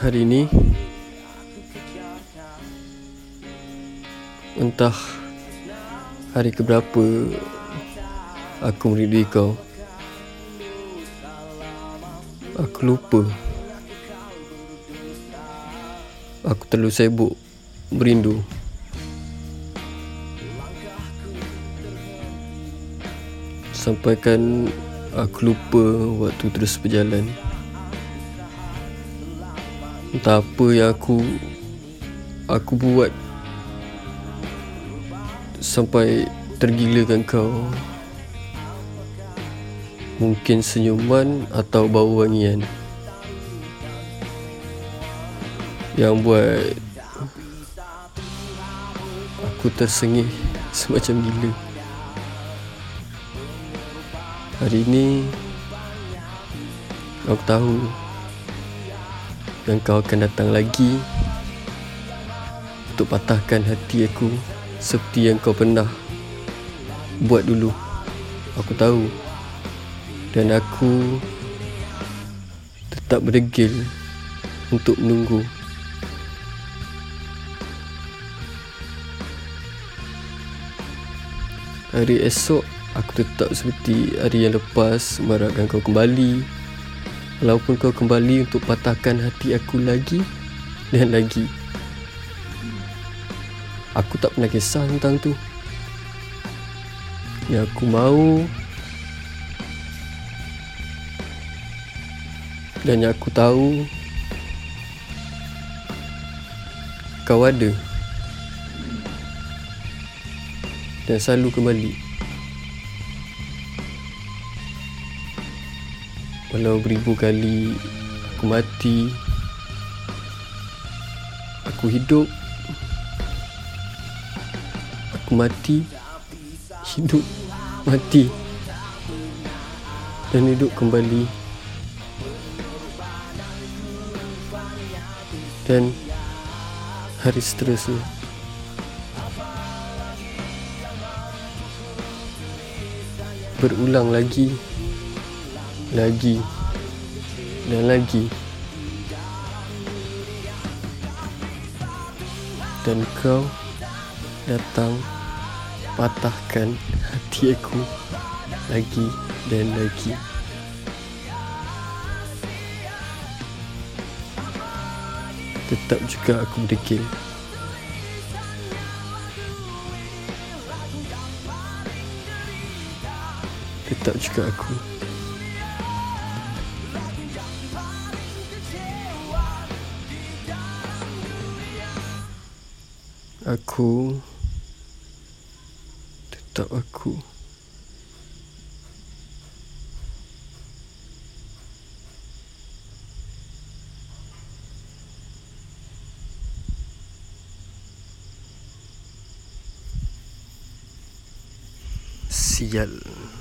hari ini. Entah hari keberapa aku meridui kau. Aku lupa. Aku terlalu sibuk merindu. Sampaikan aku lupa waktu terus berjalan. Entah apa yang aku buat sampai tergilakan kau. Mungkin senyuman atau bau wangian yang buat aku tersengih semacam gila. Hari ini aku tahu yang kau akan datang lagi untuk patahkan hati aku seperti yang kau pernah buat dulu. Aku tahu, dan aku tetap berdegil untuk menunggu. Hari esok aku tetap seperti hari yang lepas, marahkan kau kembali. Walaupun kau kembali untuk patahkan hati aku lagi dan lagi. Aku tak pernah kisah tentang tu. Yang aku mahu dan yang aku tahu, kau ada dan selalu kembali. Walau beribu kali aku mati, aku hidup. Aku mati, hidup, mati dan hidup kembali. Dan hari seterusnya. Berulang lagi, lagi dan lagi. Dan kau datang patahkan hati aku lagi dan lagi. Tetap juga aku berdegil. Tetap juga aku tetap aku. Sial.